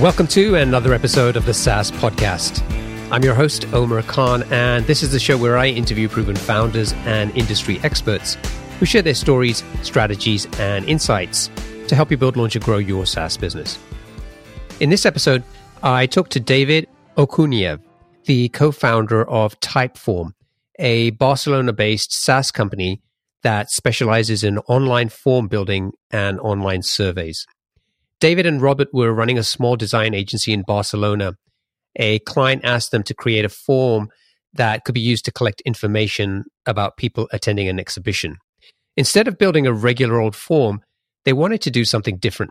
Welcome to another episode of the SaaS Podcast. I'm your host, Omer Khan, and this is the show where I interview proven founders and industry experts who share their stories, strategies, and insights to help you build, launch, and grow your SaaS business. In this episode, I talked to David Okuniev, the co-founder of Typeform, a Barcelona-based SaaS company that specializes in online form building and online surveys. David and Robert were running a small design agency in Barcelona. A client asked them to create a form that could be used to collect information about people attending an exhibition. Instead of building a regular old form, they wanted to do something different.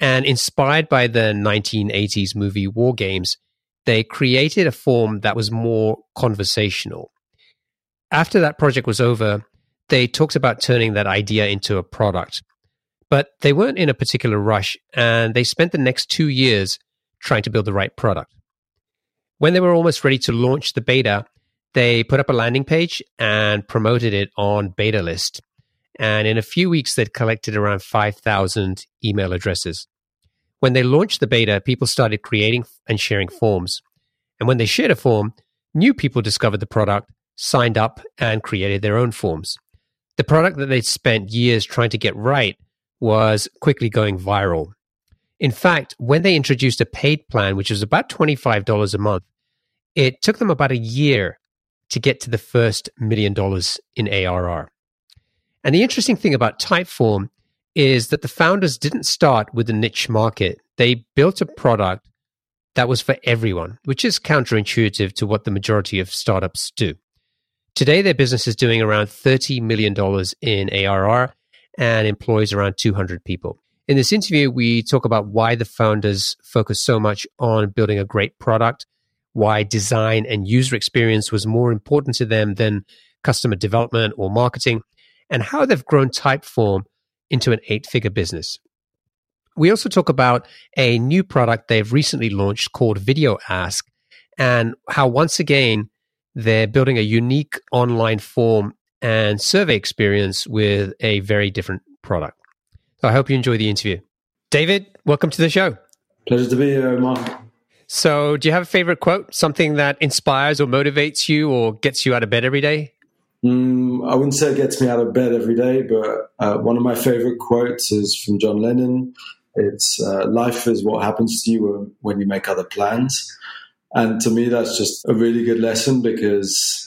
And inspired by the 1980s movie War Games, they created a form that was more conversational. After that project was over, they talked about turning that idea into a product. But they weren't in a particular rush, and they spent the next 2 years trying to build the right product. When they were almost ready to launch the beta, they put up a landing page and promoted it on BetaList. And in a few weeks, they'd collected around 5,000 email addresses. When they launched the beta, people started creating and sharing forms. And when they shared a form, new people discovered the product, signed up, and created their own forms. The product that they'd spent years trying to get right was quickly going viral. In fact, when they introduced a paid plan, which was about $25 a month, it took them about a year to get to the first $1 million in ARR. And the interesting thing about Typeform is that the founders didn't start with a niche market. They built a product that was for everyone, which is counterintuitive to what the majority of startups do. Today, their business is doing around $30 million in ARR, and employs around 200 people. In this interview, we talk about why the founders focus so much on building a great product, why design and user experience was more important to them than customer development or marketing, and how they've grown Typeform into an 8-figure business. We also talk about a new product they've recently launched called VideoAsk, and how once again, they're building a unique online form and survey experience with a very different product. So I hope you enjoy the interview. David, welcome to the show. Pleasure to be here, Mark. So do you have a favorite quote, something that inspires or motivates you or gets you out of bed every day? I wouldn't say it gets me out of bed every day, but one of my favorite quotes is from John Lennon. It's, life is what happens to you when you make other plans. And to me, that's just a really good lesson because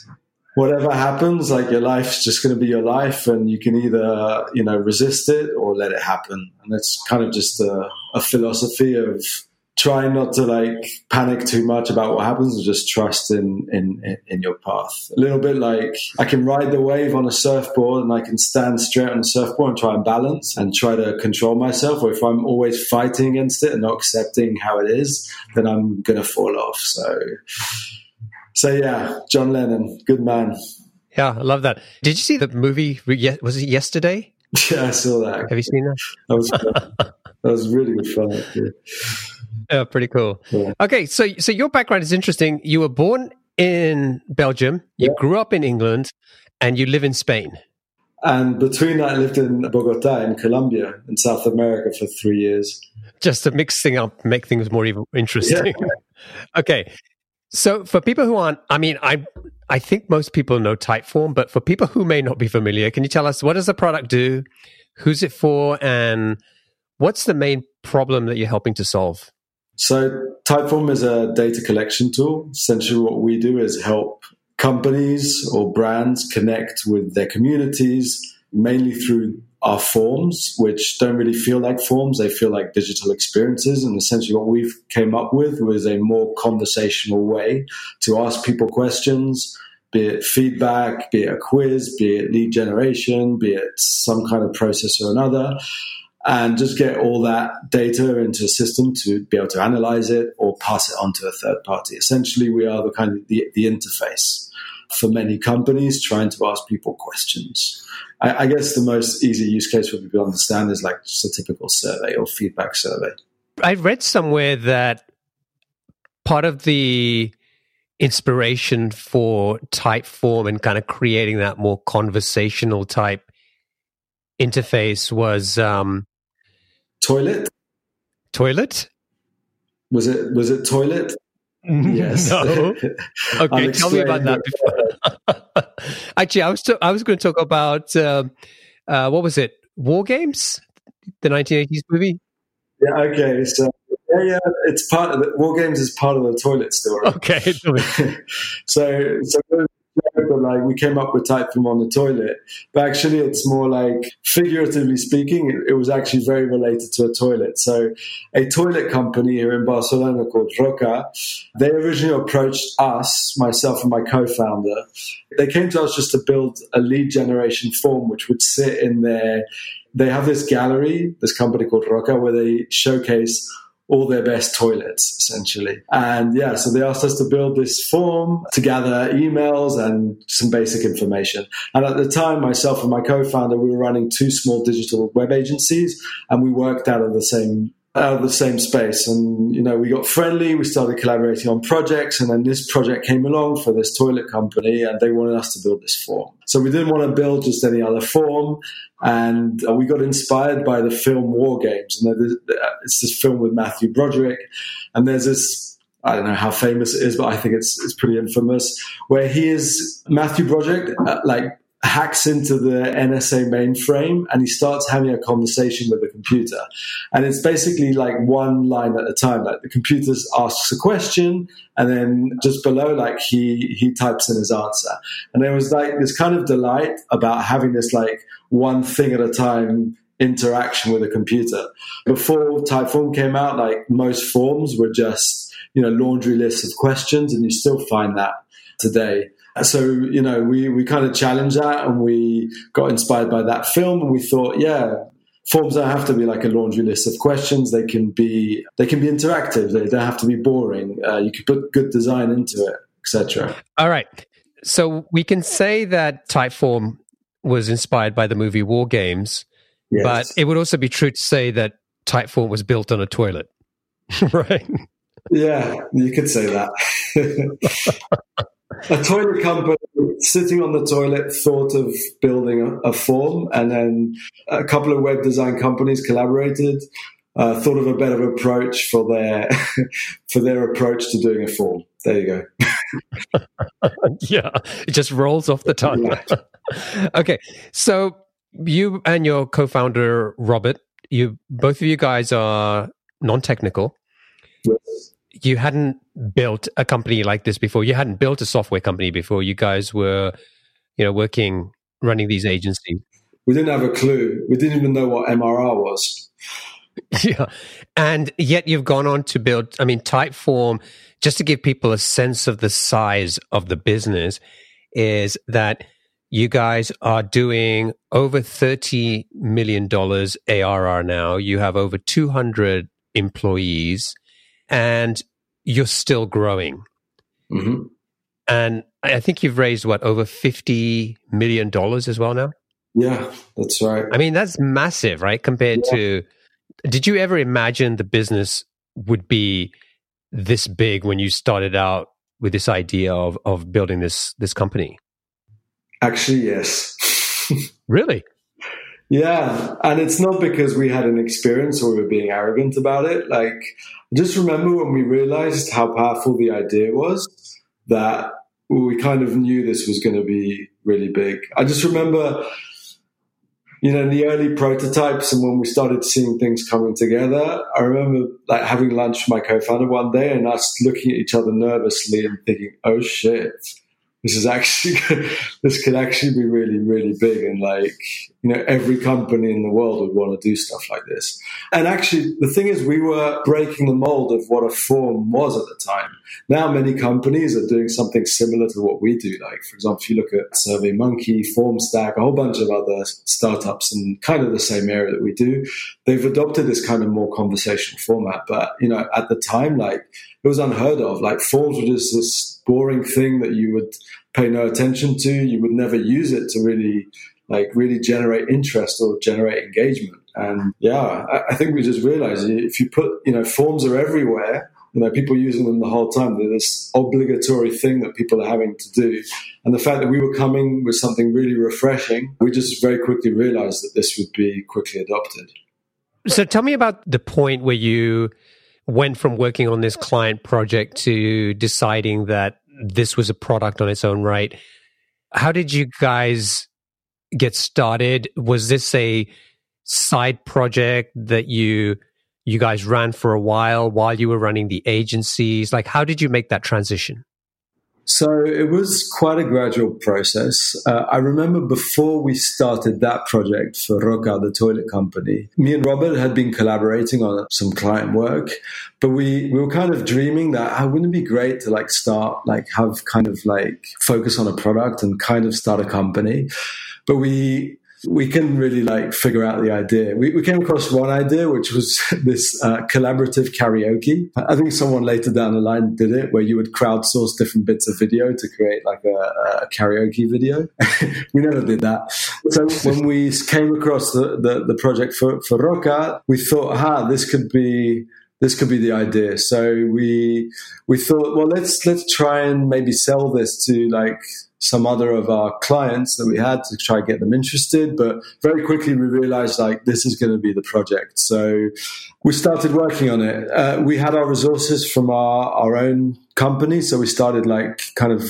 whatever happens, like your life's just going to be your life and you can either, resist it or let it happen. And that's kind of just a philosophy of trying not to panic too much about what happens and just trust in your path. A little bit like I can ride the wave on a surfboard and I can stand straight on a surfboard and try and balance and try to control myself. Or if I'm always fighting against it and not accepting how it is, then I'm going to fall off. So yeah, John Lennon, good man. Yeah, I love that. Did you see the movie? Was it yesterday? Yeah, I saw that. Have you seen that? That was really good fun. Yeah, pretty cool. Yeah. Okay, so your background is interesting. You were born in Belgium, you grew up in England, and you live in Spain. And between that, I lived in Bogota, in Colombia, in South America for 3 years. Just to mix things up, make things more even interesting. Yeah. Okay. So for people who aren't, I think most people know Typeform, but for people who may not be familiar, can you tell us what does the product do, who's it for, and what's the main problem that you're helping to solve? So Typeform is a data collection tool. Essentially what we do is help companies or brands connect with their communities, mainly through our forms, which don't really feel like forms. They feel like digital experiences. And essentially what we've came up with was a more conversational way to ask people questions, be it feedback, be it a quiz, be it lead generation, be it some kind of process or another, and just get all that data into a system to be able to analyze it or pass it on to a third party. Essentially, we are the kind of the interface for many companies trying to ask people questions. I guess the most easy use case for people to understand is like just a typical survey or feedback survey. I read somewhere that part of the inspiration for Typeform and kind of creating that more conversational type interface was... Toilet? Was it toilet? Yes. No. Okay, tell me about that before. Actually, I was going to talk about what was it? War Games, the 1980s movie. Yeah. Okay. So yeah, it's part of the, War Games is part of the toilet story. Okay. so like we came up with Typeform on the toilet, but actually it's more like, figuratively speaking, it was actually very related to a toilet. So a toilet company here in Barcelona called Roca, they originally approached us, myself and my co-founder. They came to us just to build a lead generation form which would sit in their, they have this gallery, this company called Roca, where they showcase all their best toilets, essentially. And yeah, so they asked us to build this form to gather emails and some basic information. And at the time, myself and my co-founder, we were running two small digital web agencies, and we worked out of the same space. And, you know, we got friendly, we started collaborating on projects, and then this project came along for this toilet company, and they wanted us to build this form. So we didn't want to build just any other form, and we got inspired by the film War Games. And it's this film with Matthew Broderick, and there's this, I don't know how famous it is, but I think it's pretty infamous, where Matthew Broderick, hacks into the NSA mainframe and he starts having a conversation with the computer. And it's basically like one line at a time. Like the computer asks a question and then just below, like he types in his answer. And there was like this kind of delight about having this like one thing at a time interaction with a computer. Before Typeform came out, like most forms were just, you know, laundry lists of questions, and you still find that today. So, you know, we kind of challenged that, and we got inspired by that film, and we thought, yeah, forms don't have to be like a laundry list of questions. They can be interactive. They don't have to be boring. You can put good design into it, etc. All right. So we can say that Typeform was inspired by the movie War Games, yes. But it would also be true to say that Typeform was built on a toilet, right? Yeah, you could say that. A toilet company sitting on the toilet thought of building a form, and then a couple of web design companies collaborated, thought of a better approach for their approach to doing a form. There you go. Yeah, it just rolls off the tongue. Yeah. Okay, so you and your co-founder Robert, both of you guys are non-technical. Yes. You hadn't built a company like this before. You hadn't built a software company before. You guys were, you know, running these agencies. We didn't have a clue. We didn't even know what MRR was. Yeah. And yet you've gone on to build, Typeform, just to give people a sense of the size of the business, is that you guys are doing over $30 million ARR now. You have over 200 employees. And you're still growing. Mm-hmm. And I think you've raised, over $50 million as well now? Yeah, that's right. I mean, that's massive, right? Compared to... Did you ever imagine the business would be this big when you started out with this idea of building this company? Actually, yes. Really? Yeah, and it's not because we had an experience or we were being arrogant about it. Like, just remember when we realized how powerful the idea was, that we kind of knew this was going to be really big. I just remember, you know, in the early prototypes and when we started seeing things coming together, I remember having lunch with my co-founder one day and us looking at each other nervously and thinking, oh shit, this could actually be really, really big. And every company in the world would want to do stuff like this. And actually, the thing is, we were breaking the mold of what a form was at the time. Now many companies are doing something similar to what we do. Like, for example, if you look at SurveyMonkey, FormStack, a whole bunch of other startups in kind of the same area that we do, they've adopted this kind of more conversational format. But, you know, at the time, it was unheard of. Forms were just this boring thing that you would pay no attention to. You would never use it to really generate interest or generate engagement. And yeah, I think we just realized if you put, forms are everywhere, people using them the whole time. They're this obligatory thing that people are having to do. And the fact that we were coming with something really refreshing, we just very quickly realized that this would be quickly adopted. So tell me about the point where you went from working on this client project to deciding that this was a product on its own right. How did you guys get started? Was this a side project that you guys ran for a while you were running the agencies? Like, how did you make that transition? So it was quite a gradual process. I remember before we started that project for Roca, the toilet company, me and Robert had been collaborating on some client work, but we were kind of dreaming that wouldn't it be great to start, have focus on a product and kind of start a company. But we couldn't really figure out the idea. We came across one idea, which was this collaborative karaoke. I think someone later down the line did it, where you would crowdsource different bits of video to create a karaoke video. We never did that. So when we came across the project for Roca, we thought, this could be the idea. So we thought, well, let's try and maybe sell this to some other of our clients that we had to try to get them interested. But very quickly we realized this is going to be the project. So we started working on it. We had our resources from our own company. So we started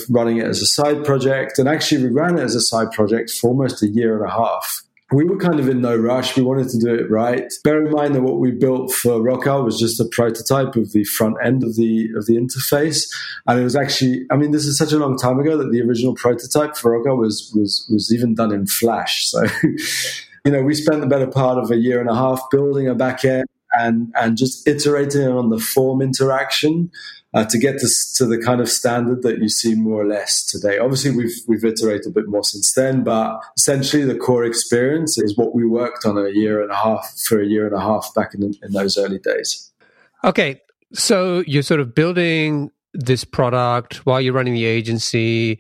running it as a side project, and actually we ran it as a side project for almost a year and a half. We were kind of in no rush. We wanted to do it right. Bear in mind that what we built for Roca was just a prototype of the front end of the interface. And it was actually, I mean, this is such a long time ago that the original prototype for Roca was even done in Flash. So, we spent the better part of a year and a half building a back end and just iterating on the form interaction to get to the kind of standard that you see more or less today. Obviously, we've iterated a bit more since then, but essentially the core experience is what we worked on for a year and a half back in those early days. Okay, so you're sort of building this product while you're running the agency.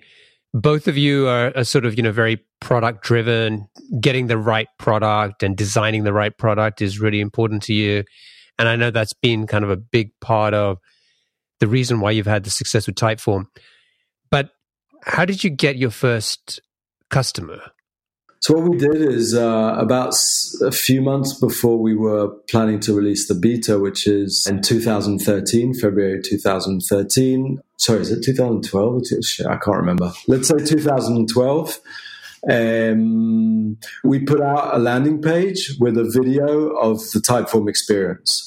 Both of you are sort of, very product driven. Getting the right product and designing the right product is really important to you. And I know that's been kind of a big part of the reason why you've had the success with Typeform. But how did you get your first customer? So what we did is about a few months before we were planning to release the beta, which is in February 2013. Sorry, is it 2012? I can't remember. Let's say 2012. We put out a landing page with a video of the Typeform experience.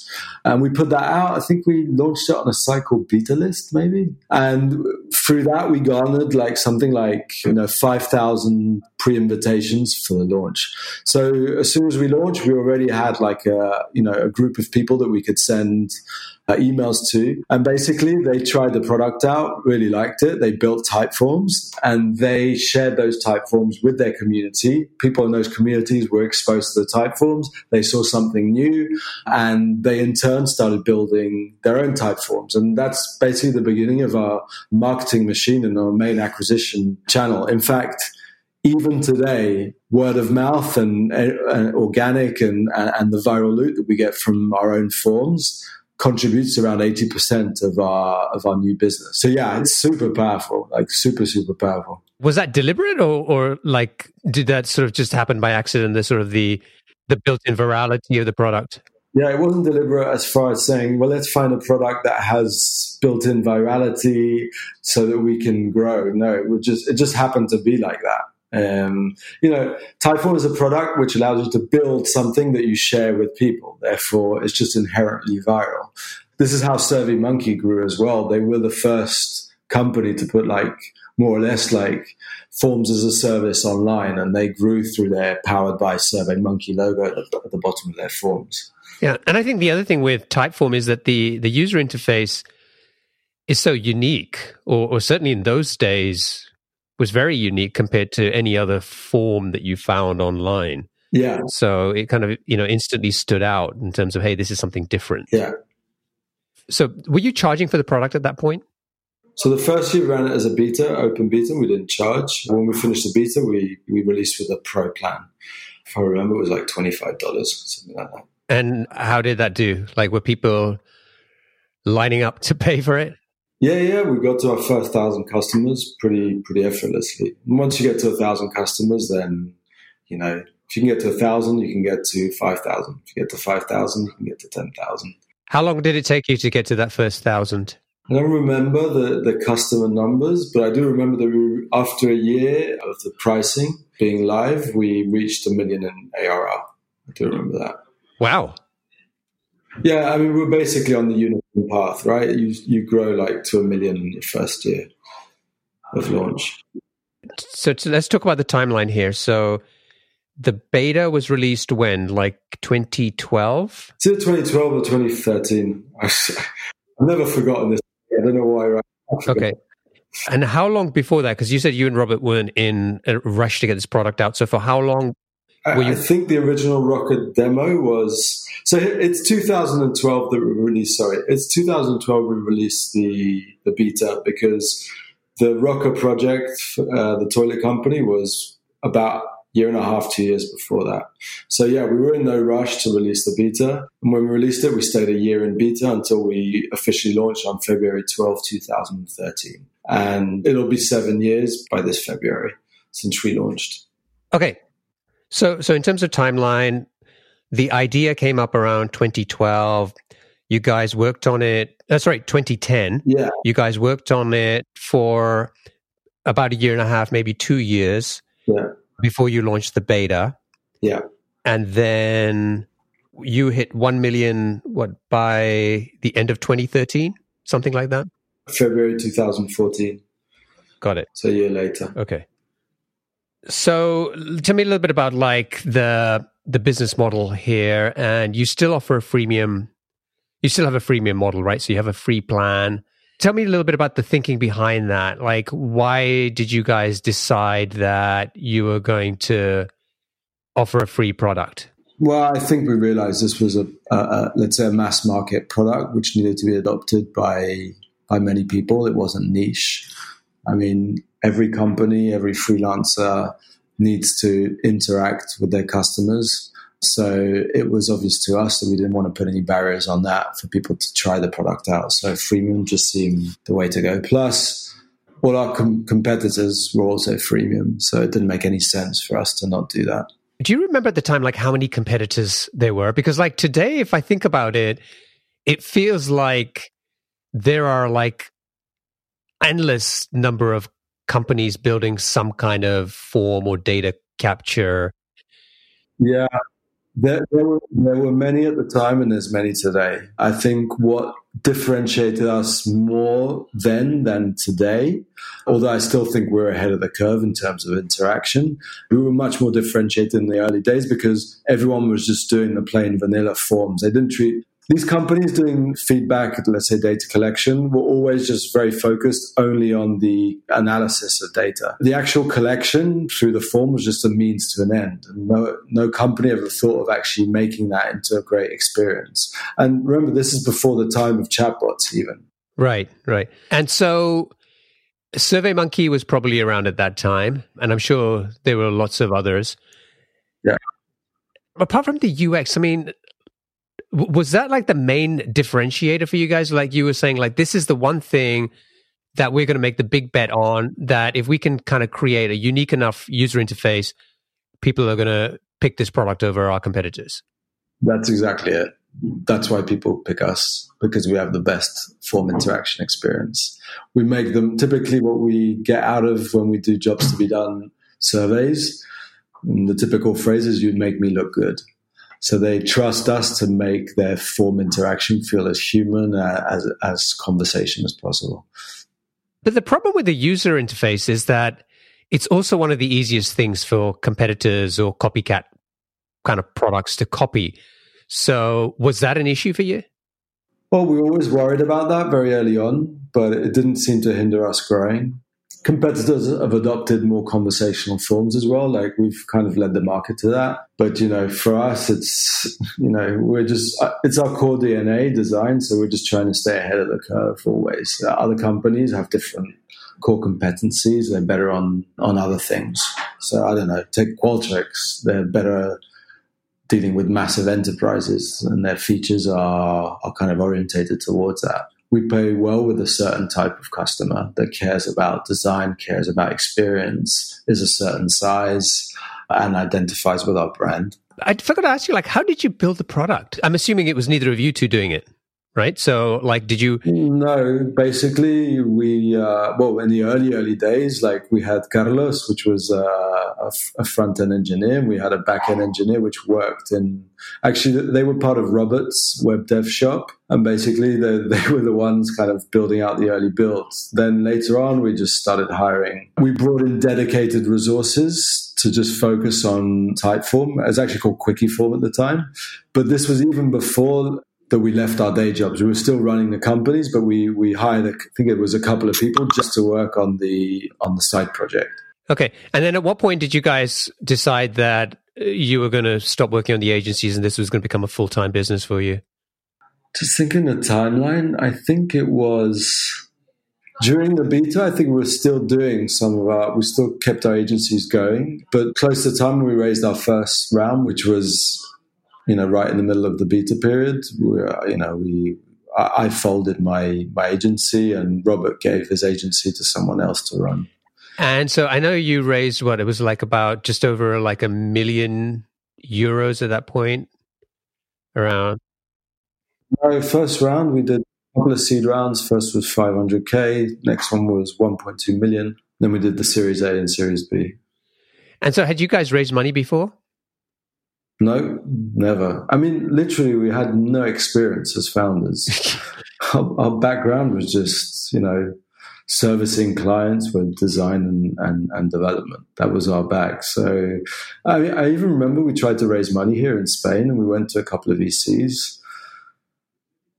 And we put that out. I think we launched it on a site called BetaList, maybe. And through that, we garnered something 5,000 pre-invitations for the launch. So as soon as we launched, we already had a group of people that we could send emails to. And basically, they tried the product out, really liked it. They built Typeforms and they shared those Typeforms with their community. People in those communities were exposed to the Typeforms. They saw something new and they in turn started building their own Typeforms. And that's basically the beginning of our marketing machine and our main acquisition channel. In fact, even today, word of mouth and organic and the viral loot that we get from our own forms contributes around 80% of our new business. So yeah, it's super powerful, super powerful. Was that deliberate or did that sort of just happen by accident, the sort of the built-in virality of the product? Yeah, it wasn't deliberate as far as saying, well, let's find a product that has built-in virality so that we can grow. No, it just happened to be like that. Typeform is a product which allows you to build something that you share with people. Therefore, it's just inherently viral. This is how SurveyMonkey grew as well. They were the first company to put more or less forms as a service online, and they grew through their powered by SurveyMonkey logo at the bottom of their forms. Yeah, and I think the other thing with Typeform is that the user interface is so unique, or certainly in those days was very unique compared to any other form that you found online. Yeah. So it kind of, instantly stood out in terms of, hey, this is something different. Yeah. So were you charging for the product at that point? So the first year we ran it as a beta, open beta, we didn't charge. When we finished the beta, we released with a pro plan. If I remember, it was $25, something like that. And how did that do? Were people lining up to pay for it? Yeah, we got to our first 1,000 customers pretty effortlessly. And once you get to 1,000 customers, then, if you can get to 1,000, you can get to 5,000. If you get to 5,000, you can get to 10,000. How long did it take you to get to that first 1,000? I don't remember the customer numbers, but I do remember that after a year of the pricing being live, we reached 1 million in ARR. I do remember that. Wow. Yeah, I mean, we're basically on the unicorn path, right? You grow like to 1 million in your first year of launch. So let's talk about the timeline here. So the beta was released when, like 2012? It's either 2012 or 2013. I've never forgotten this. I don't know why. Right? Okay. And how long before that? Because you said you and Robert weren't in a rush to get this product out. So for how long? I think the original Roca demo was... So it's 2012 that we released... Sorry, it's 2012 we released the beta because the Roca project, the toilet company, was about a year and a half, 2 years before that. So yeah, we were in no rush to release the beta. And when we released it, we stayed a year in beta until we officially launched on February 12, 2013. And it'll be 7 years by this February since we launched. Okay. So in terms of timeline, the idea came up around 2012. You guys worked on it. That's right, 2010. Yeah. You guys worked on it for about a year and a half, maybe 2 years before you launched the beta. Yeah. And then you hit 1 million, what, by the end of 2013? Something like that? February 2014. Got it. So a year later. Okay. So tell me a little bit about like the business model here, and you still offer a freemium, you still have a freemium model, right? So you have a free plan. Tell me a little bit about the thinking behind that. Like, why did you guys decide that you were going to offer a free product? Well, I think we realized this was a let's say a mass market product, which needed to be adopted by many people. It wasn't niche. I mean, every company, every freelancer needs to interact with their customers. So it was obvious to us that we didn't want to put any barriers on that for people to try the product out. So freemium just seemed the way to go. Plus, all our competitors were also freemium. So it didn't make any sense for us to not do that. Do you remember at the time, like how many competitors there were? Because like today, if I think about it, it feels like there are like endless number of companies building some kind of form or data capture. Yeah, there were many at the time and there's many today. I think what differentiated us more then than today, although I still think we're ahead of the curve in terms of interaction, we were much more differentiated in the early days because everyone was just doing the plain vanilla forms. They didn't treat... These companies doing feedback, let's say data collection, were always just very focused only on the analysis of data. The actual collection through the form was just a means to an end. And no company ever thought of actually making that into a great experience. And remember, this is before the time of chatbots even. Right. And so SurveyMonkey was probably around at that time, and I'm sure there were lots of others. Yeah. Apart from the UX, I mean... Was that like the main differentiator for you guys? Like you were saying, like this is the one thing that we're going to make the big bet on, that if we can kind of create a unique enough user interface, people are going to pick this product over our competitors. That's exactly it. That's why people pick us, because we have the best form interaction experience. We make them typically what we get out of when we do jobs to be done surveys. And the typical phrase is, you make me look good. So they trust us to make their form interaction feel as human, as conversation as possible. But the problem with the user interface is that it's also one of the easiest things for competitors or copycat kind of products to copy. So was that an issue for you? Well, we were always worried about that very early on, but it didn't seem to hinder us growing. Competitors have adopted more conversational forms as well. Like we've kind of led the market to that. But, you know, for us, it's, you know, we're just, it's our core DNA design. So we're just trying to stay ahead of the curve always. Other companies have different core competencies. They're better on other things. So I don't know, take Qualtrics. They're better dealing with massive enterprises and their features are kind of orientated towards that. We play well with a certain type of customer that cares about design, cares about experience, is a certain size, and identifies with our brand. I forgot to ask you, like, how did you build the product? I'm assuming it was neither of you two doing it. right? So like, did you? No, basically we, well, in the early days, like we had Carlos, which was a front-end engineer. We had a back-end engineer, which worked in, actually they were part of Robert's web dev shop. And basically they were the ones kind of building out the early builds. Then later on, we just started hiring. We brought in dedicated resources to just focus on Typeform. It was actually called Quickyform at the time. But this was even before that we left our day jobs. We were still running the companies, but we hired, I think it was a couple of people just to work on the side project. Okay. And then at what point did you guys decide that you were going to stop working on the agencies and this was going to become a full-time business for you? Just thinking the timeline, I think it was... during the beta, I think we were still doing some of our, we still kept our agencies going, but close to the time we raised our first round, which was, you know, right in the middle of the beta period, I folded my agency and Robert gave his agency to someone else to run. And so I know you raised what, it was like about just over like €1 million at that point around. Our first round we did couple of seed rounds. First was 500K. Next one was 1.2 million. Then we did the Series A and Series B. And so had you guys raised money before? No, never. I mean, literally, we had no experience as founders. Our background was just, you know, servicing clients with design and development. That was our bag. So I even remember we tried to raise money here in Spain and we went to a couple of VCs.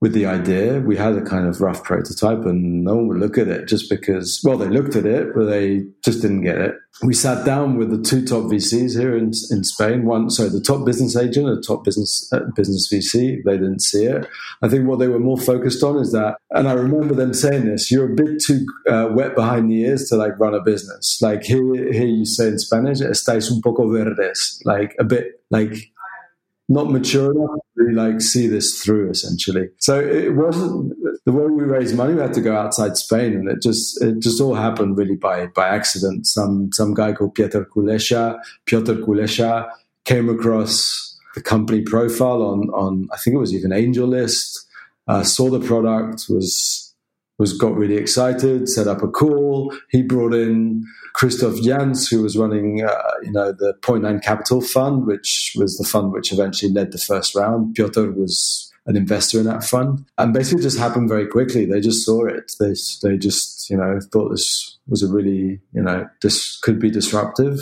With the idea, we had a kind of rough prototype and no one would look at it just because, well, they looked at it, but they just didn't get it. We sat down with the two top VCs here in Spain, the top business agent and the top business VC. They didn't see it. I think what they were more focused on is that, and I remember them saying this, you're a bit too wet behind the ears to like run a business. Like here you say in Spanish, estáis un poco verdes, like a bit like... not mature enough to really like see this through, essentially. So it wasn't the way we raised money. We had to go outside Spain, and it just all happened really by accident. Some guy called Piotr Kulesha came across the company profile on I think it was even AngelList. Saw the product, got really excited, set up a call. He brought in Christoph Jans, who was running, the Point Nine Capital fund, which was the fund which eventually led the first round. Piotr was an investor in that fund, and basically just happened very quickly. They just saw it. They just thought this was a really this could be disruptive,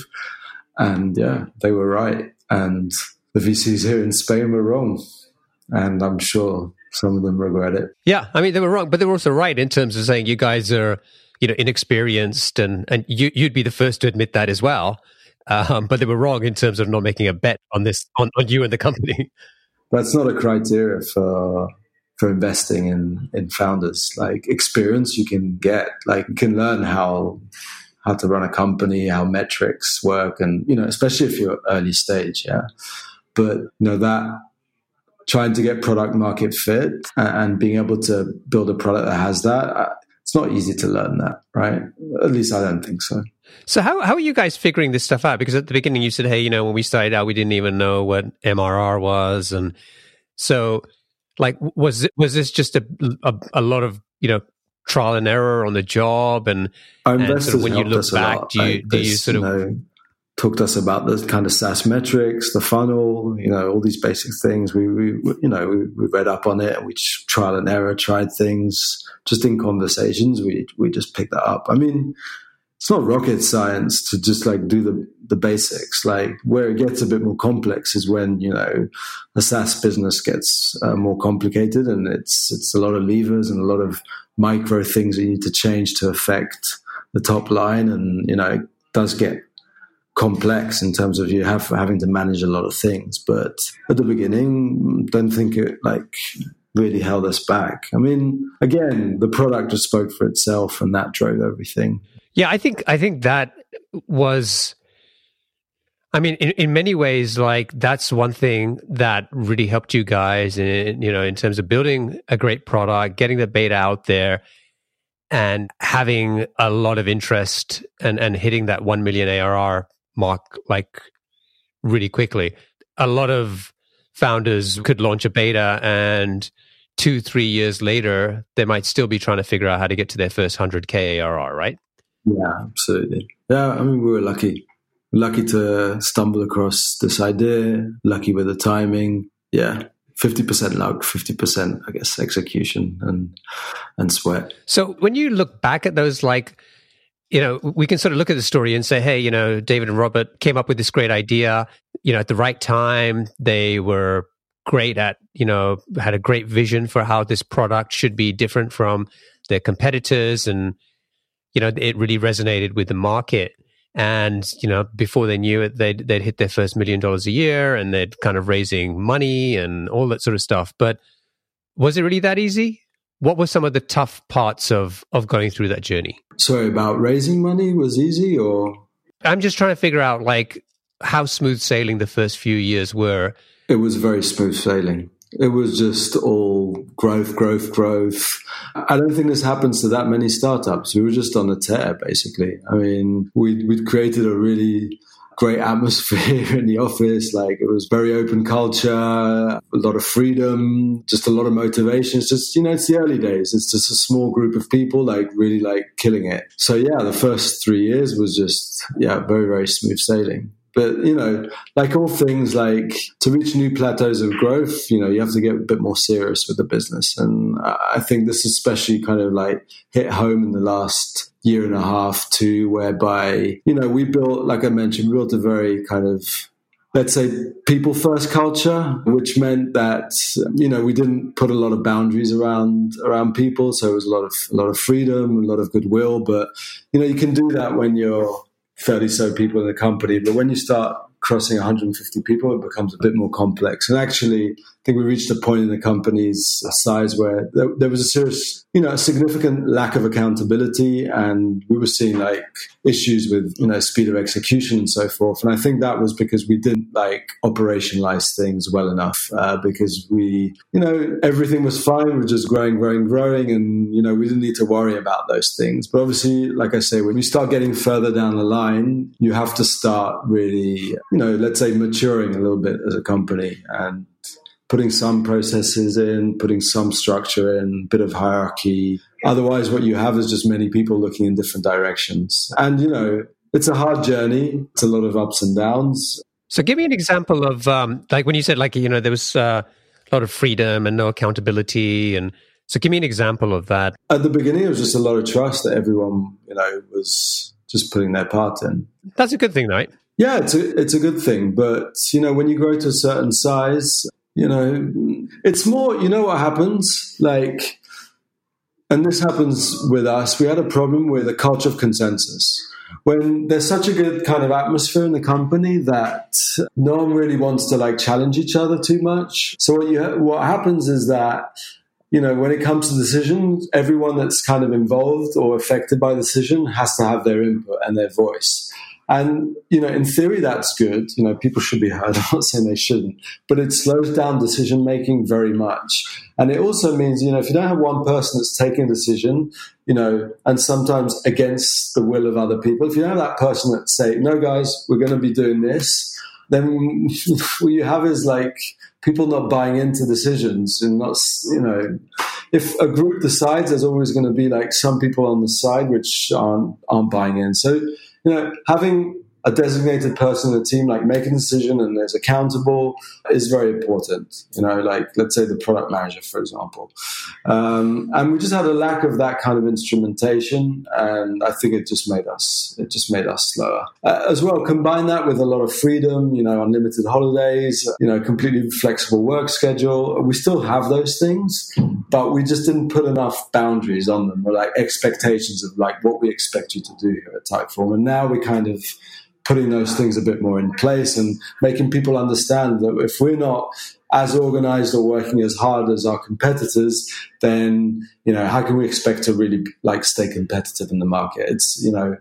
and yeah, they were right. And the VCs here in Spain were wrong, and I'm sure some of them regret it. Yeah, I mean, they were wrong, but they were also right in terms of saying you guys are, inexperienced and you'd be the first to admit that as well. But they were wrong in terms of not making a bet on this, on you and the company. That's not a criteria for investing in founders. Like experience you can get, like you can learn how to run a company, how metrics work and, especially if you're early stage, yeah. But, that... trying to get product market fit and being able to build a product that has that, it's not easy to learn that, right? At least I don't think so. So how are you guys figuring this stuff out? Because at the beginning you said, hey, when we started out, we didn't even know what MRR was. And so like, was this just a lot of, trial and error on the job? And, sort of when you look back, do you sort of... talked to us about the kind of SaaS metrics, the funnel, all these basic things. We read up on it. We trial and error, tried things just in conversations. We just picked that up. I mean, it's not rocket science to just like do the basics. Like where it gets a bit more complex is when, the SaaS business gets more complicated and it's a lot of levers and a lot of micro things that you need to change to affect the top line. And, it does get complex in terms of you having to manage a lot of things, but at the beginning, don't think it like really held us back. I mean, again, the product just spoke for itself, and that drove everything. Yeah, I think that was. I mean, in many ways, like that's one thing that really helped you guys, in terms of building a great product, getting the beta out there, and having a lot of interest and hitting that 1 million ARR. Mark, like really quickly. A lot of founders could launch a beta and 2-3 years later, they might still be trying to figure out how to get to their first 100K ARR, right? Yeah, absolutely. Yeah, I mean, we were lucky. Lucky to stumble across this idea, lucky with the timing. Yeah, 50% luck, 50%, I guess, execution and sweat. So when you look back at those, like, you know, we can sort of look at the story and say, hey, you know, David and Robert came up with this great idea, you know, at the right time. They were great at, you know, had a great vision for how this product should be different from their competitors. And, you know, it really resonated with the market. And, you know, before they knew it, they'd hit their first $1 million a year, and they'd kind of raising money and all that sort of stuff. But was it really that easy? What were some of the tough parts of going through that journey? Sorry, about raising money was easy, or? I'm just trying to figure out, like, how smooth sailing the first few years were. It was very smooth sailing. It was just all growth. I don't think this happens to that many startups. We were just on a tear, basically. I mean, we'd created a really great atmosphere in the office. Like, it was very open culture, a lot of freedom, just a lot of motivation. It's just, you know, it's the early days. It's just a small group of people, like, really, like, killing it. So, yeah, the first 3 years was just, yeah, very, very smooth sailing. But, you know, like all things, like to reach new plateaus of growth, you know, you have to get a bit more serious with the business. And I think this especially kind of like hit home in the last year and a half, two, whereby, you know, we built, like I mentioned, we built a very kind of, let's say, people first culture, which meant that, you know, we didn't put a lot of boundaries around people. So it was a lot of freedom, a lot of goodwill. But, you know, you can do that when you're 30 so people in the company, but when you start crossing 150 people, it becomes a bit more complex. And actually, I think we reached a point in the company's size where there was a serious, you know, a significant lack of accountability, and we were seeing like issues with, you know, speed of execution and so forth. And I think that was because we didn't like operationalize things well enough, because we, you know, everything was fine. We were just growing, and, you know, we didn't need to worry about those things. But obviously, like I say, when you start getting further down the line, you have to start really, you know, let's say maturing a little bit as a company and putting some processes in, putting some structure in, bit of hierarchy. Otherwise, what you have is just many people looking in different directions. And, you know, it's a hard journey. It's a lot of ups and downs. So give me an example of, like when you said, like, you know, there was a lot of freedom and no accountability. And so give me an example of that. At the beginning, it was just a lot of trust that everyone, you know, was just putting their part in. That's a good thing, right? Yeah, it's a good thing. But, you know, when you grow to a certain size, you know, it's more, you know what happens? Like, and this happens with us, we had a problem with a culture of consensus. When there's such a good kind of atmosphere in the company that no one really wants to like challenge each other too much. So what happens is that, you know, when it comes to decisions, everyone that's kind of involved or affected by the decision has to have their input and their voice. And, you know, in theory, that's good. You know, people should be heard. I'm not saying they shouldn't. But it slows down decision-making very much. And it also means, you know, if you don't have one person that's taking a decision, you know, and sometimes against the will of other people, if you don't have that person that say, no, guys, we're going to be doing this, then what you have is, like, people not buying into decisions and not, you know, if a group decides, there's always going to be, like, some people on the side which aren't buying in. So, you know, having a designated person in the team, like making a decision and is accountable, is very important. You know, like let's say the product manager, for example. And we just had a lack of that kind of instrumentation, and I think it just made us slower. As well, combine that with a lot of freedom, you know, unlimited holidays, you know, completely flexible work schedule. We still have those things, but we just didn't put enough boundaries on them, or like expectations of like what we expect you to do here at Typeform. And now we kind of putting those things a bit more in place and making people understand that if we're not as organized or working as hard as our competitors, then, you know, how can we expect to really like stay competitive in the market? It's, you know,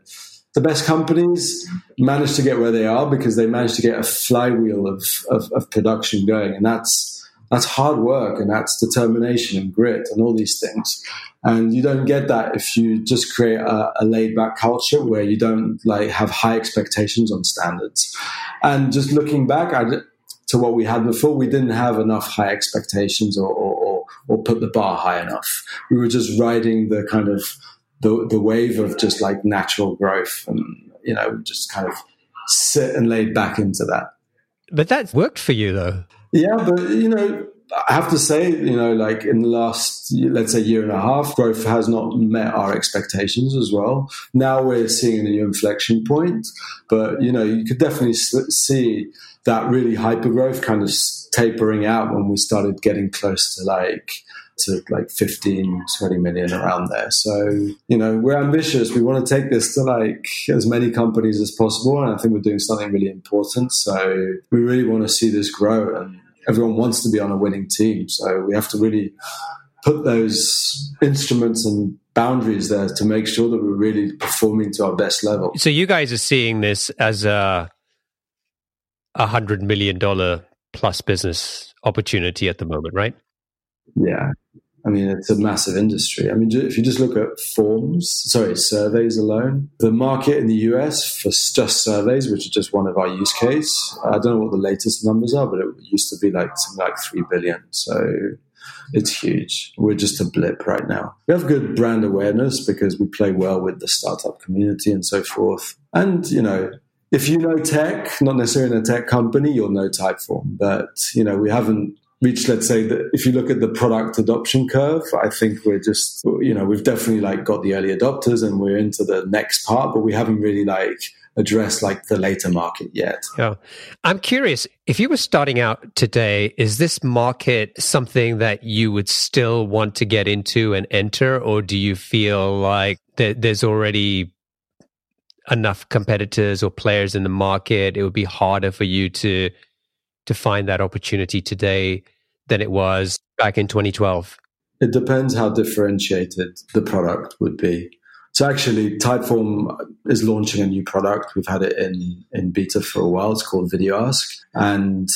the best companies manage to get where they are because they manage to get a flywheel of production going. And that's hard work, and that's determination and grit and all these things. And you don't get that if you just create a laid-back culture where you don't like have high expectations on standards. And just looking back to what we had before, we didn't have enough high expectations or or put the bar high enough. We were just riding the kind of the wave of just like natural growth, and you know, just kind of sit and laid back into that. But that's worked for you though. Yeah, but you know, I have to say, you know, like in the last, let's say, year and a half, growth has not met our expectations as well. Now we're seeing a new inflection point, but, you know, you could definitely see that really hypergrowth kind of tapering out when we started getting close to 15, 20 million around there. So, you know, we're ambitious. We want to take this to like as many companies as possible. And I think we're doing something really important. So we really want to see this grow, and everyone wants to be on a winning team. So we have to really put those instruments and boundaries there to make sure that we're really performing to our best level. So you guys are seeing this as a $100 million plus business opportunity at the moment, right? Yeah. I mean, it's a massive industry. I mean, if you just look at surveys alone, the market in the US for just surveys, which is just one of our use case, I don't know what the latest numbers are, but it used to be like something like 3 billion. So it's huge. We're just a blip right now. We have good brand awareness because we play well with the startup community and so forth. And, you know, if you know tech, not necessarily in a tech company, you'll know Typeform. But, you know, we haven't reached, let's say, that if you look at the product adoption curve, I think we're just, you know, we've definitely like got the early adopters and we're into the next part, but we haven't really like addressed like the later market yet. Yeah. I'm curious, if you were starting out today, is this market something that you would still want to get into and enter, or do you feel like there's already enough competitors or players in the market, it would be harder for you to find that opportunity today than it was back in 2012? It depends how differentiated the product would be. So actually, Typeform is launching a new product. We've had it in beta for a while. It's called VideoAsk. And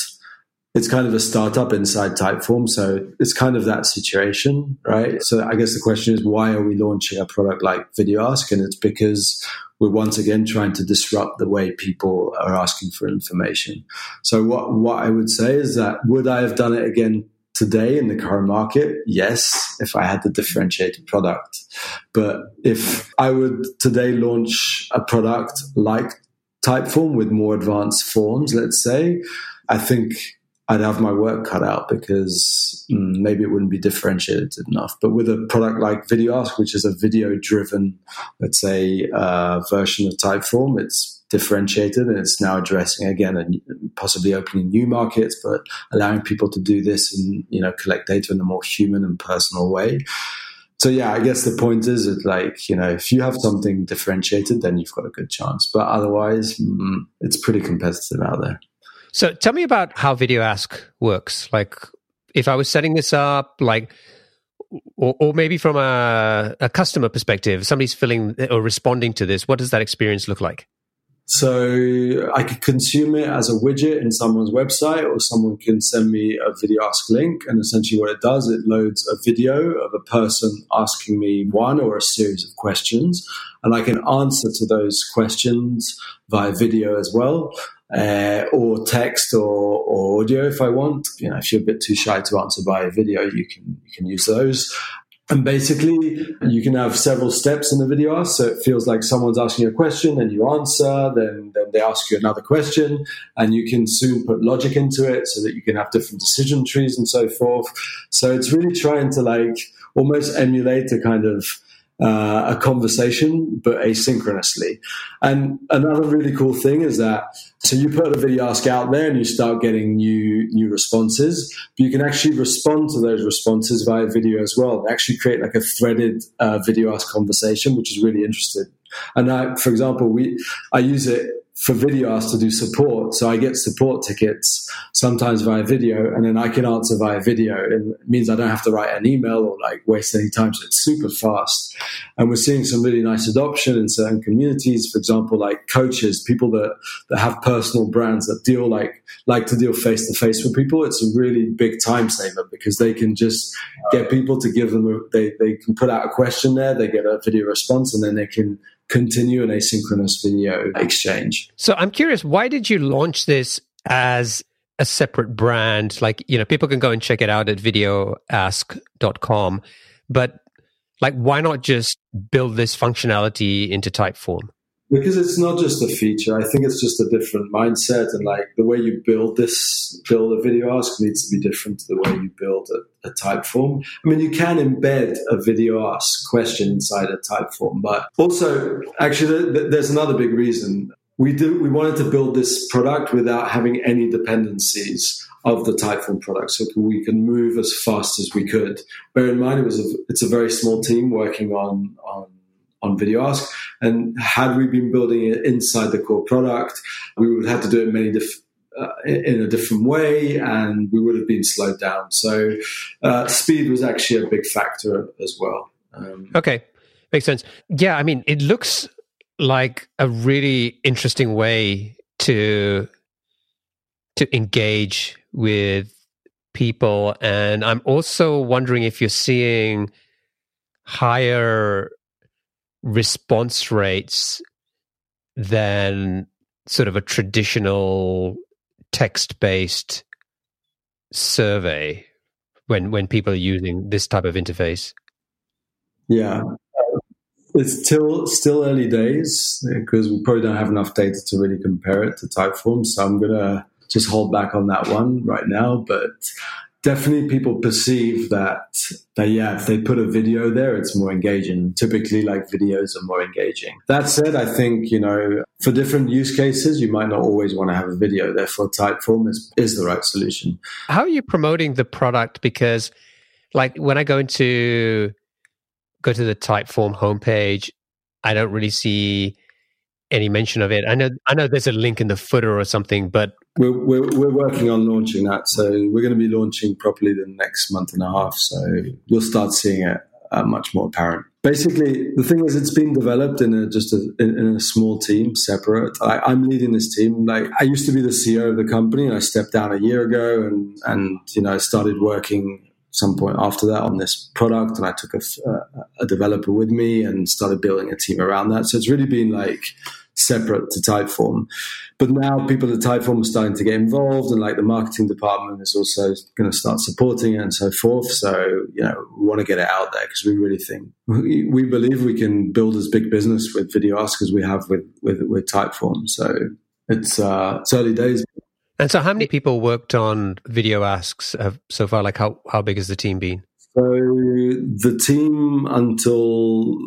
it's kind of a startup inside Typeform. So it's kind of that situation, right? So I guess the question is, why are we launching a product like VideoAsk? And it's because we're once again trying to disrupt the way people are asking for information. So what I would say is that, would I have done it again today in the current market? Yes, if I had the differentiated product. But if I would today launch a product like Typeform with more advanced forms, let's say, I think I'd have my work cut out because maybe it wouldn't be differentiated enough. But with a product like VideoAsk, which is a video-driven, let's say, version of Typeform, it's differentiated and it's now addressing, again, and possibly opening new markets, but allowing people to do this and, you know, collect data in a more human and personal way. So, yeah, I guess the point is that, like, you know, if you have something differentiated, then you've got a good chance. But otherwise, it's pretty competitive out there. So tell me about how VideoAsk works. Like, if I was setting this up, like, or maybe from a customer perspective, somebody's filling or responding to this, what does that experience look like? So I could consume it as a widget in someone's website, or someone can send me a VideoAsk link. And essentially what it does, it loads a video of a person asking me one or a series of questions. And I can answer to those questions via video as well. Or text or audio if I want. You know, if you're a bit too shy to answer by video, you can use those. And basically, you can have several steps in the video ask. So it feels like someone's asking you a question and you answer, then they ask you another question, and you can soon put logic into it so that you can have different decision trees and so forth. So it's really trying to like almost emulate a kind of a conversation, but asynchronously. And another really cool thing is that, so you put a video ask out there and you start getting new responses, but you can actually respond to those responses via video as well. They actually create like a threaded video ask conversation, which is really interesting. And I, for example, I use it for video ask to do support. So I get support tickets sometimes via video, and then I can answer via video. And it means I don't have to write an email or like waste any time. So it's super fast. And we're seeing some really nice adoption in certain communities, for example, like coaches, people that have personal brands that deal like to deal face to face with people. It's a really big time saver because they can just get people to give them, they can put out a question there, they get a video response, and then they can continue an asynchronous video exchange. So I'm curious, why did you launch this as a separate brand. Like, you know, people can go and check it out at videoask.com. But like, why not just build this functionality into Typeform? Because it's not just a feature. I think it's just a different mindset. And like the way you build this, build a video ask needs to be different to the way you build a Typeform. I mean, you can embed a video ask question inside a Typeform, but also actually there's another big reason. We wanted to build this product without having any dependencies of the Typeform product. So we can move as fast as we could. Bear in mind, it's a very small team working on VideoAsk. And had we been building it inside the core product, we would have to do it in a different way, and we would have been slowed down. So speed was actually a big factor as well. Okay, makes sense. Yeah, I mean, it looks like a really interesting way to engage with people. And I'm also wondering if you're seeing higher response rates than sort of a traditional text-based survey when people are using this type of interface. Yeah. It's still early days because we probably don't have enough data to really compare it to Typeform. So I'm going to just hold back on that one right now. But definitely people perceive that if they put a video there, it's more engaging. Typically, like, videos are more engaging. That said, I think, you know, for different use cases, you might not always want to have a video. Therefore, Typeform is the right solution. How are you promoting the product? Because, like, when I go to the Typeform homepage, I don't really see any mention of it. I know there's a link in the footer or something, but we're working on launching that. So we're going to be launching properly the next month and a half. So you'll start seeing it much more apparent. Basically, the thing is, it's been developed in a small team, separate. I'm leading this team. Like, I used to be the CEO of the company, and I stepped down a year ago, and you know, I started working some point after that on this product, and I took a developer with me and started building a team around that. So it's really been like separate to Typeform. But now people at Typeform are starting to get involved, and like the marketing department is also going to start supporting it and so forth. So, you know, we want to get it out there because we really think we believe we can build as big business with VideoAsk as we have with Typeform. So it's early days. And so how many people worked on video asks so far? Like, how big has the team been? So the team until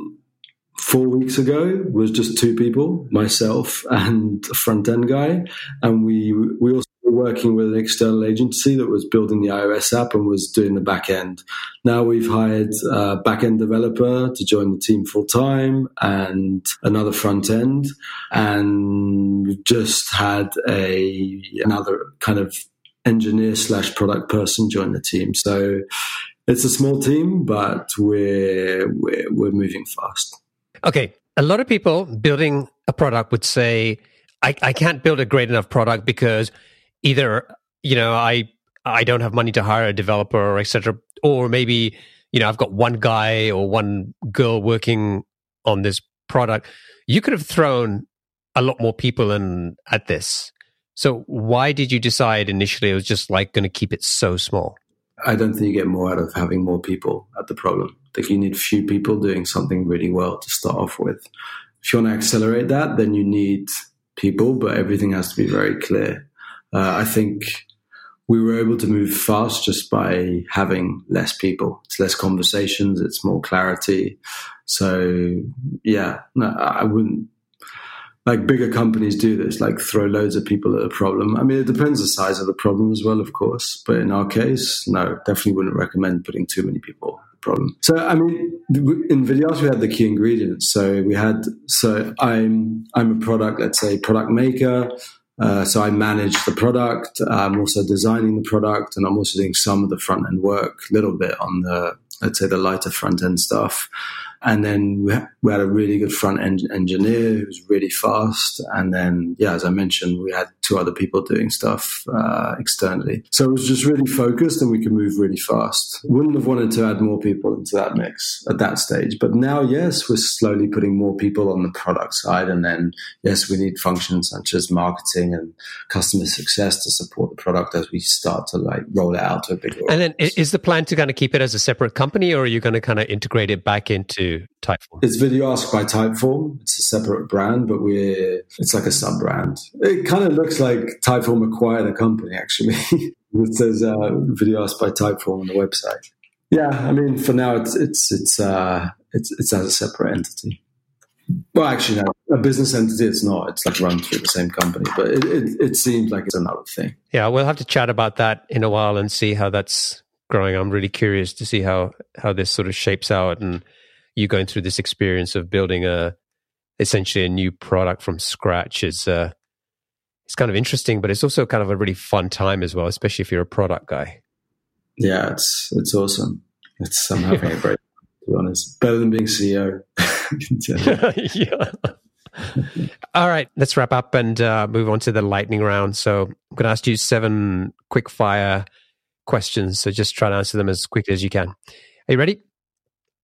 4 weeks ago was just two people, myself and a front-end guy. And we also were working with an external agency that was building the iOS app and was doing the back-end. Now we've hired a back-end developer to join the team full-time and another front-end. And we've just had another kind of engineer/product person join the team. So it's a small team, but we're moving fast. Okay, a lot of people building a product would say, I can't build a great enough product because either, you know, I don't have money to hire a developer, or et cetera, or maybe, you know, I've got one guy or one girl working on this product. You could have thrown a lot more people in at this. So why did you decide initially it was just like going to keep it so small? I don't think you get more out of having more people at the problem. I think you need few people doing something really well to start off with. If you want to accelerate that, then you need people, but everything has to be very clear. I think we were able to move fast just by having less people. It's less conversations, it's more clarity. So yeah, no, I wouldn't. Like, bigger companies do this, like throw loads of people at a problem. I mean, it depends the size of the problem as well, of course. But in our case, no, definitely wouldn't recommend putting too many people at the problem. So, I mean, in VideoAsk, we had the key ingredients. So I'm a product, let's say, product maker. So I manage the product. I'm also designing the product, and I'm also doing some of the front end work, a little bit on the, let's say, the lighter front end stuff. And then we had a really good front-end engineer who was really fast. And then, yeah, as I mentioned, we had to other people doing stuff externally. So it was just really focused and we could move really fast. Wouldn't have wanted to add more people into that mix at that stage. But now, yes, we're slowly putting more people on the product side. And then, yes, we need functions such as marketing and customer success to support the product as we start to like roll it out to a bigger audience. And then is the plan to kind of keep it as a separate company, or are you going to kind of integrate it back into Typeform? It's VideoAsk by Typeform. It's a separate brand, but it's like a sub-brand. It kind of looks like Typeform acquired a company, actually. It says VideoAsk by Typeform on the website. Yeah, I mean, for now, it's as a separate entity. Well, actually, no, a business entity, it's not. It's like run through the same company, but it seems like it's another thing. Yeah, we'll have to chat about that in a while and see how that's growing. I'm really curious to see how this sort of shapes out and you going through this experience of building essentially a new product from scratch is it's kind of interesting, but it's also kind of a really fun time as well, especially if you're a product guy. Yeah, it's awesome. I'm having a break, to be honest. Better than being CEO. Yeah. All right, let's wrap up and move on to the lightning round. So I'm going to ask you 7 quick fire questions. So just try to answer them as quickly as you can. Are you ready?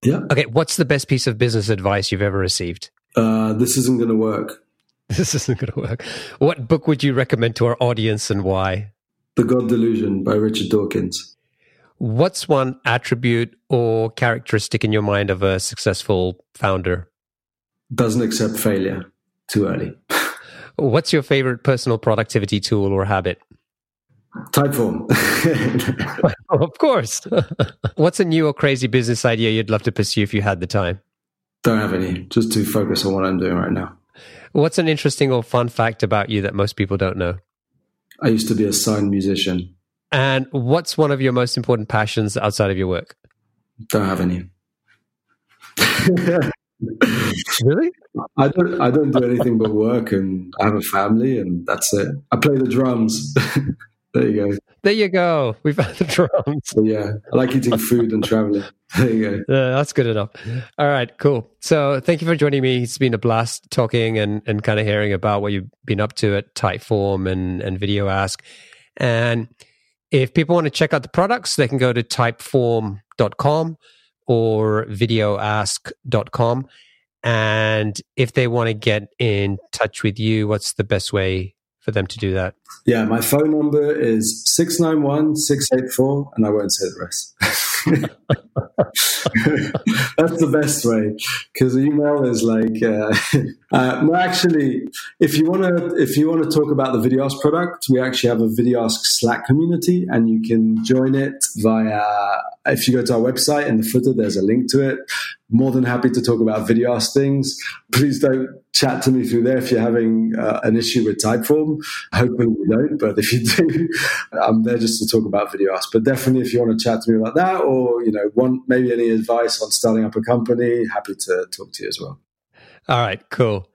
Yeah. Okay, what's the best piece of business advice you've ever received? This isn't going to work. This isn't going to work. What book would you recommend to our audience and why? The God Delusion by Richard Dawkins. What's one attribute or characteristic in your mind of a successful founder? Doesn't accept failure too early. What's your favorite personal productivity tool or habit? Typeform. Of course. What's a new or crazy business idea you'd love to pursue if you had the time? Don't have any. Just to focus on what I'm doing right now. What's an interesting or fun fact about you that most people don't know? I used to be a signed musician. And what's one of your most important passions outside of your work? Don't have any. Really? I don't do anything but work, and I have a family, and that's it. I play the drums. There you go. There you go. We've had the drums. So yeah, I like eating food and traveling. There you go. That's good enough. All right, cool. So thank you for joining me. It's been a blast talking and kind of hearing about what you've been up to at Typeform and VideoAsk. And if people want to check out the products, they can go to typeform.com or videoask.com. And if they want to get in touch with you, what's the best way for them to do that? Yeah, my phone number is 691-684, and I won't say the rest. That's the best way, because email is like actually, if you want to talk about the VideoAsk product, we actually have a VideoAsk Slack community, and you can join it via, if you go to our website in the footer, there's a link to it. More than happy to talk about VideoAsk things. Please don't chat to me through there if you're having an issue with Typeform. Hopefully you don't, but if you do, I'm there just to talk about VideoAsk. But definitely if you want to chat to me about that, or want maybe any advice on starting up a company, happy to talk to you as well. All right, cool.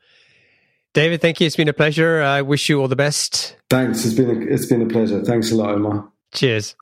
David, thank you. It's been a pleasure. I wish you all the best. Thanks. It's been a pleasure. Thanks a lot, Omar. Cheers.